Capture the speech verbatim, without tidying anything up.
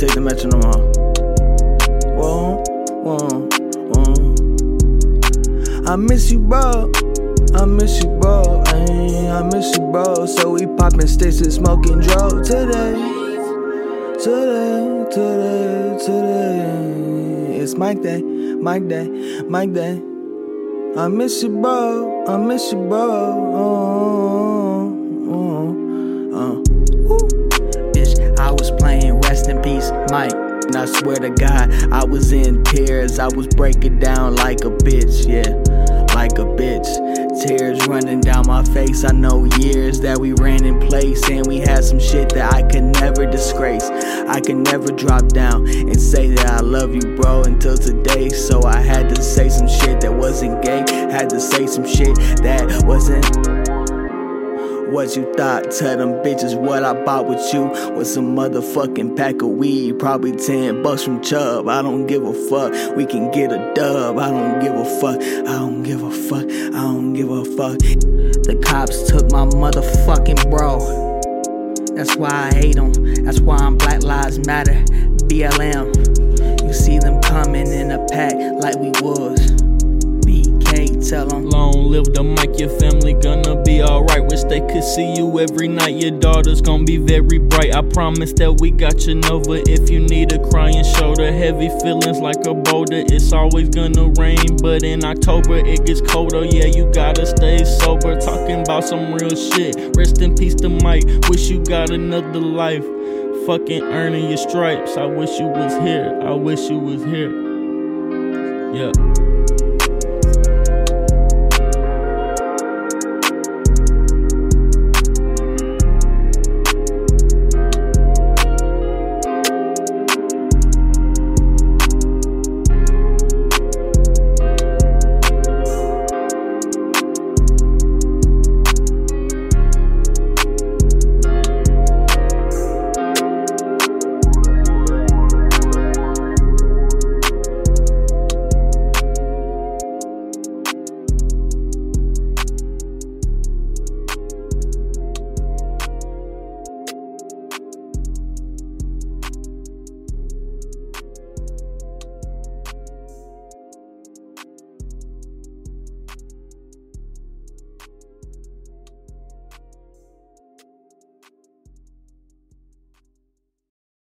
take the metro no more. Whoa, whoa, whoa. I miss you, bro. I miss you, bro. Ay, I miss you, bro. So we poppin' sticks and smoking dro today. Today, today, today. It's Mike Day, Mike Day, Mike Day. I miss you, bro. I miss you, bro. Oh, oh, oh. Bitch, I was playing Rest in Peace, Mike. And I swear to God, I was in tears. I was breaking down like a bitch, yeah. Like a bitch, tears running down my face. I know years that we ran in place, and we had some shit that I could never disgrace. I could never drop down and say that I love you, bro, until today. So I had to say some shit that wasn't gay. Had to say some shit that wasn't what you thought. Tell them bitches what I bought with you was some motherfucking pack of weed, probably ten bucks from Chubb. I don't give a fuck, we can get a dub. I don't give a fuck, I don't give a fuck, I don't give a fuck. The cops took my motherfucking bro. That's why I hate them, that's why I'm Black Lives Matter, B L M. You see them coming in a pack like we was. Tell them. Long live the mic, your family gonna be alright. Wish they could see you every night, your daughter's gonna be very bright. I promise that we got you Nova if you need a crying shoulder. Heavy feelings like a boulder, it's always gonna rain, but in October it gets colder. Yeah, you gotta stay sober, talking about some real shit. Rest in peace to Mike, wish you got another life. Fucking earning your stripes, I wish you was here, I wish you was here. Yeah.